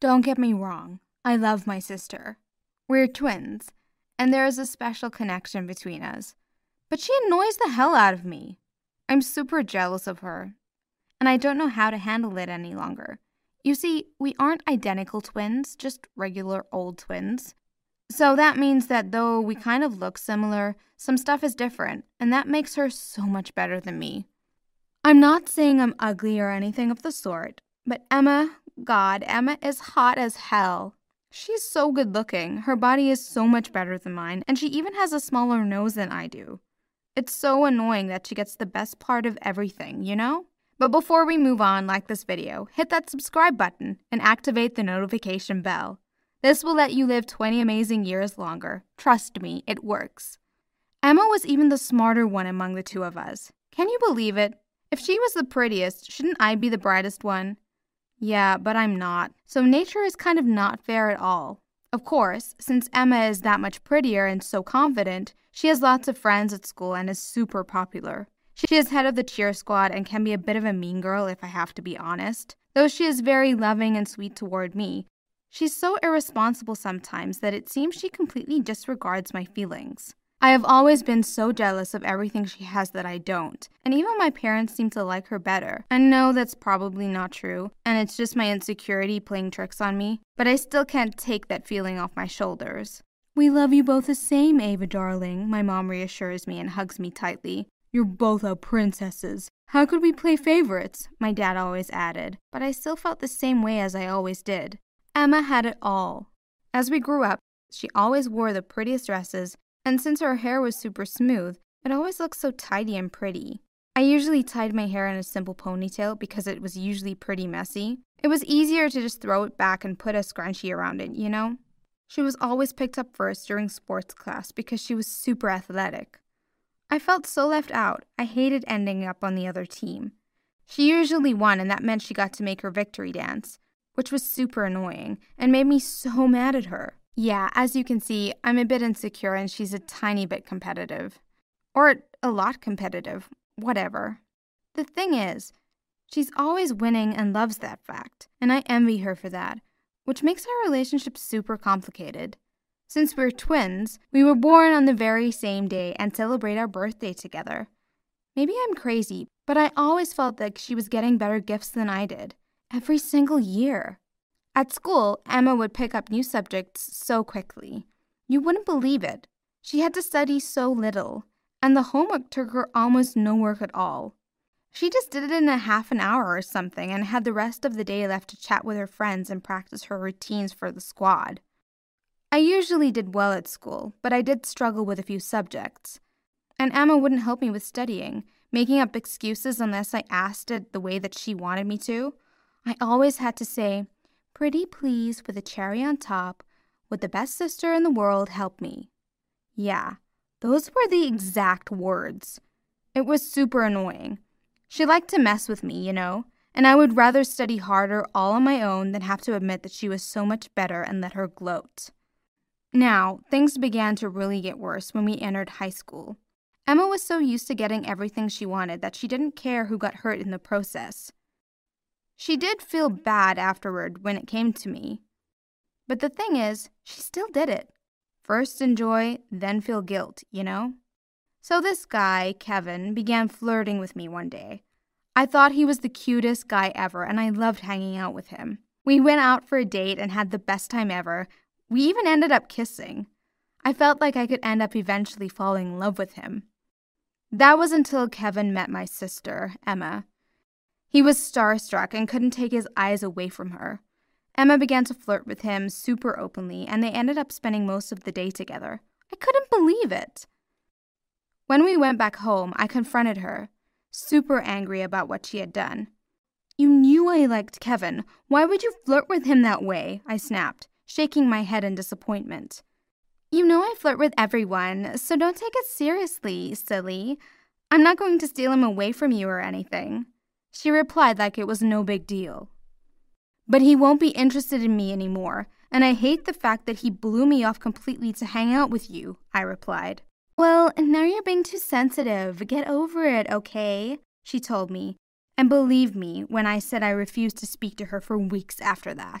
Don't get me wrong, I love my sister. We're twins, and there is a special connection between us. But she annoys the hell out of me. I'm super jealous of her, and I don't know how to handle it any longer. You see, we aren't identical twins, just regular old twins. So that means that though we kind of look similar, some stuff is different, and that makes her so much better than me. I'm not saying I'm ugly or anything of the sort, but Emma is hot as hell. She's so good looking, her body is so much better than mine, and she even has a smaller nose than I do. It's so annoying that she gets the best part of everything, you know? But before we move on, like this video, hit that subscribe button and activate the notification bell. This will let you live 20 amazing years longer. Trust me, it works. Emma was even the smarter one among the two of us. Can you believe it? If she was the prettiest, shouldn't I be the brightest one? Yeah, but I'm not. So nature is kind of not fair at all. Of course, since Emma is that much prettier and so confident, she has lots of friends at school and is super popular. She is head of the cheer squad and can be a bit of a mean girl if I have to be honest, though she is very loving and sweet toward me. She's so irresponsible sometimes that it seems she completely disregards my feelings. I have always been so jealous of everything she has that I don't, and even my parents seem to like her better. I know that's probably not true, and it's just my insecurity playing tricks on me, but I still can't take that feeling off my shoulders. "We love you both the same, Ava darling," my mom reassures me and hugs me tightly. "You're both our princesses. How could we play favorites?" my dad always added, but I still felt the same way as I always did. Emma had it all. As we grew up, she always wore the prettiest dresses, and since her hair was super smooth, it always looked so tidy and pretty. I usually tied my hair in a simple ponytail because it was usually pretty messy. It was easier to just throw it back and put a scrunchie around it, you know? She was always picked up first during sports class because she was super athletic. I felt so left out. I hated ending up on the other team. She usually won, and that meant she got to make her victory dance, which was super annoying and made me so mad at her. Yeah, as you can see, I'm a bit insecure and she's a tiny bit competitive. Or a lot competitive. Whatever. The thing is, she's always winning and loves that fact, and I envy her for that, which makes our relationship super complicated. Since we're twins, we were born on the very same day and celebrate our birthday together. Maybe I'm crazy, but I always felt like she was getting better gifts than I did. Every single year. At school, Emma would pick up new subjects so quickly. You wouldn't believe it. She had to study so little, and the homework took her almost no work at all. She just did it in a half an hour or something and had the rest of the day left to chat with her friends and practice her routines for the squad. I usually did well at school, but I did struggle with a few subjects. And Emma wouldn't help me with studying, making up excuses unless I asked it the way that she wanted me to. I always had to say, "Pretty please with a cherry on top. Would the best sister in the world help me?" Yeah, those were the exact words. It was super annoying. She liked to mess with me, you know, and I would rather study harder all on my own than have to admit that she was so much better and let her gloat. Now, things began to really get worse when we entered high school. Emma was so used to getting everything she wanted that she didn't care who got hurt in the process. She did feel bad afterward when it came to me. But the thing is, she still did it. First enjoy, then feel guilt, you know? So this guy, Kevin, began flirting with me one day. I thought he was the cutest guy ever, and I loved hanging out with him. We went out for a date and had the best time ever. We even ended up kissing. I felt like I could end up eventually falling in love with him. That was until Kevin met my sister, Emma. He was starstruck and couldn't take his eyes away from her. Emma began to flirt with him super openly, and they ended up spending most of the day together. I couldn't believe it. When we went back home, I confronted her, super angry about what she had done. "You knew I liked Kevin. Why would you flirt with him that way?" I snapped, shaking my head in disappointment. "You know I flirt with everyone, so don't take it seriously, silly. I'm not going to steal him away from you or anything." She replied like it was no big deal. "But he won't be interested in me anymore, and I hate the fact that he blew me off completely to hang out with you," I replied. "Well, now you're being too sensitive. Get over it, okay?" she told me, and believed me when I said I refused to speak to her for weeks after that.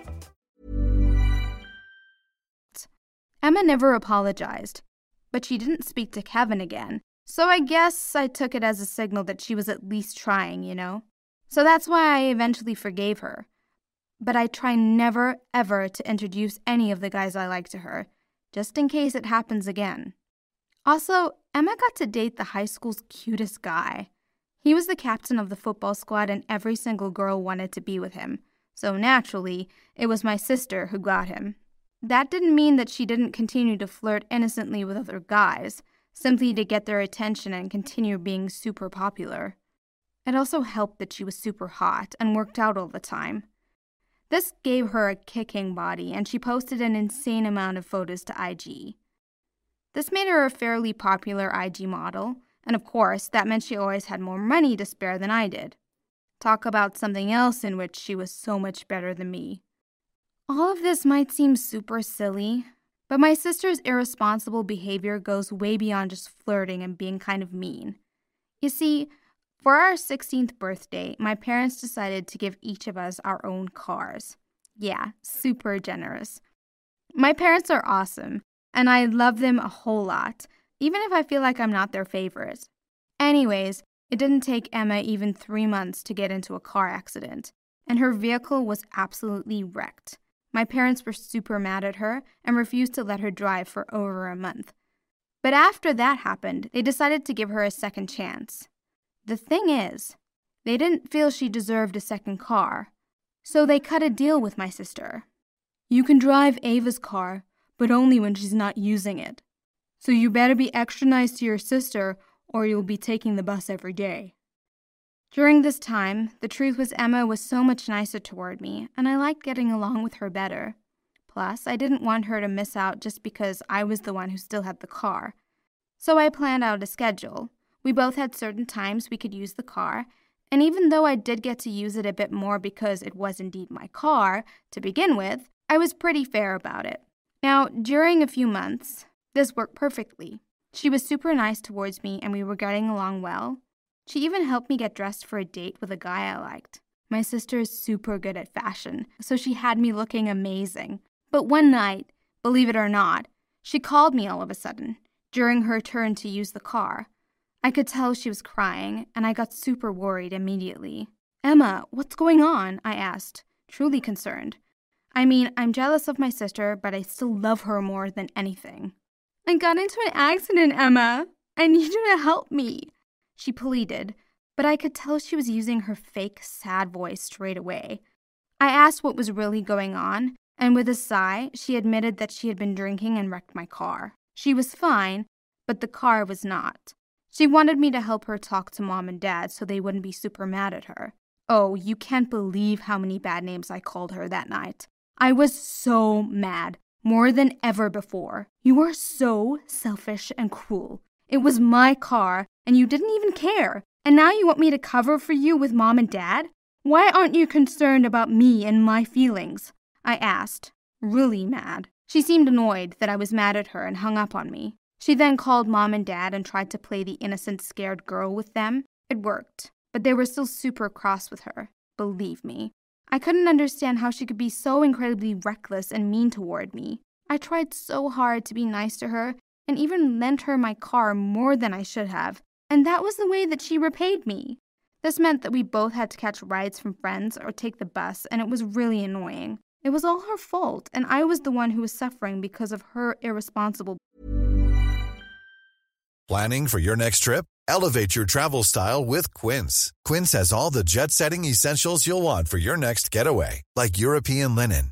Emma never apologized, but she didn't speak to Kevin again, so I guess I took it as a signal that she was at least trying, you know? So that's why I eventually forgave her. But I try never, ever to introduce any of the guys I like to her, just in case it happens again. Also, Emma got to date the high school's cutest guy. He was the captain of the football squad, and every single girl wanted to be with him, so naturally, it was my sister who got him. That didn't mean that she didn't continue to flirt innocently with other guys, simply to get their attention and continue being super popular. It also helped that she was super hot and worked out all the time. This gave her a kicking body, and she posted an insane amount of photos to IG. This made her a fairly popular IG model, and of course, that meant she always had more money to spare than I did. Talk about something else in which she was so much better than me. All of this might seem super silly, but my sister's irresponsible behavior goes way beyond just flirting and being kind of mean. You see, for our 16th birthday, my parents decided to give each of us our own cars. Yeah, super generous. My parents are awesome, and I love them a whole lot, even if I feel like I'm not their favorite. Anyways, it didn't take Emma even 3 months to get into a car accident, and her vehicle was absolutely wrecked. My parents were super mad at her and refused to let her drive for over a month. But after that happened, they decided to give her a second chance. The thing is, they didn't feel she deserved a second car, so they cut a deal with my sister. "You can drive Ava's car, but only when she's not using it. So you better be extra nice to your sister or you'll be taking the bus every day." During this time, the truth was Emma was so much nicer toward me, and I liked getting along with her better. Plus, I didn't want her to miss out just because I was the one who still had the car. So I planned out a schedule. We both had certain times we could use the car, and even though I did get to use it a bit more because it was indeed my car to begin with, I was pretty fair about it. Now, during a few months, this worked perfectly. She was super nice towards me, and we were getting along well. She even helped me get dressed for a date with a guy I liked. My sister is super good at fashion, so she had me looking amazing. But one night, believe it or not, she called me all of a sudden, during her turn to use the car. I could tell she was crying, and I got super worried immediately. "Emma, what's going on?" I asked, truly concerned. I mean, I'm jealous of my sister, but I still love her more than anything. "I got into an accident, Emma. I need you to help me," she pleaded, but I could tell she was using her fake, sad voice straight away. I asked what was really going on, and with a sigh, she admitted that she had been drinking and wrecked my car. She was fine, but the car was not. She wanted me to help her talk to Mom and Dad so they wouldn't be super mad at her. Oh, you can't believe how many bad names I called her that night. I was so mad, more than ever before. "You are so selfish and cruel. It was my car, and you didn't even care. And now you want me to cover for you with Mom and Dad? Why aren't you concerned about me and my feelings?" I asked, really mad. She seemed annoyed that I was mad at her and hung up on me. She then called Mom and Dad and tried to play the innocent, scared girl with them. It worked, but they were still super cross with her, believe me. I couldn't understand how she could be so incredibly reckless and mean toward me. I tried so hard to be nice to her and even lent her my car more than I should have, and that was the way that she repaid me. This meant that we both had to catch rides from friends or take the bus, and it was really annoying. It was all her fault, and I was the one who was suffering because of her irresponsible. Planning for your next trip? Elevate your travel style with Quince. Quince has all the jet-setting essentials you'll want for your next getaway, like European linen,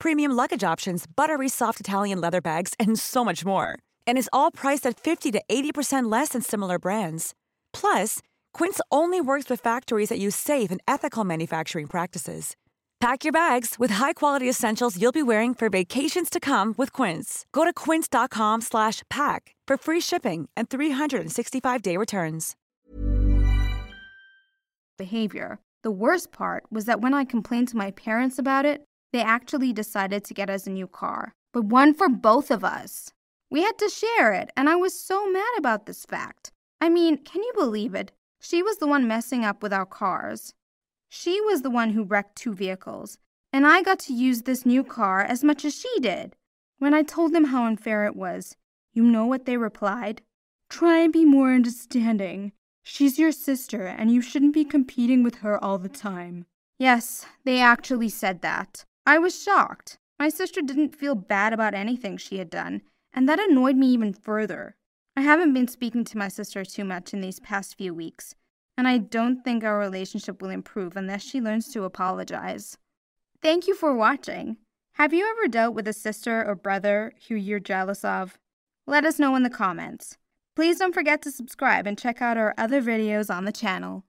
premium luggage options, buttery soft Italian leather bags, and so much more. And is all priced at 50 to 80% less than similar brands. Plus, Quince only works with factories that use safe and ethical manufacturing practices. Pack your bags with high-quality essentials you'll be wearing for vacations to come with Quince. Go to quince.com/pack for free shipping and 365-day returns. Behavior. The worst part was that when I complained to my parents about it, they actually decided to get us a new car, but one for both of us. We had to share it, and I was so mad about this fact. I mean, can you believe it? She was the one messing up with our cars. She was the one who wrecked two vehicles, and I got to use this new car as much as she did. When I told them how unfair it was, you know what they replied? "Try and be more understanding. She's your sister, and you shouldn't be competing with her all the time." Yes, they actually said that. I was shocked. My sister didn't feel bad about anything she had done, and that annoyed me even further. I haven't been speaking to my sister too much in these past few weeks, and I don't think our relationship will improve unless she learns to apologize. Thank you for watching. Have you ever dealt with a sister or brother who you're jealous of? Let us know in the comments. Please don't forget to subscribe and check out our other videos on the channel.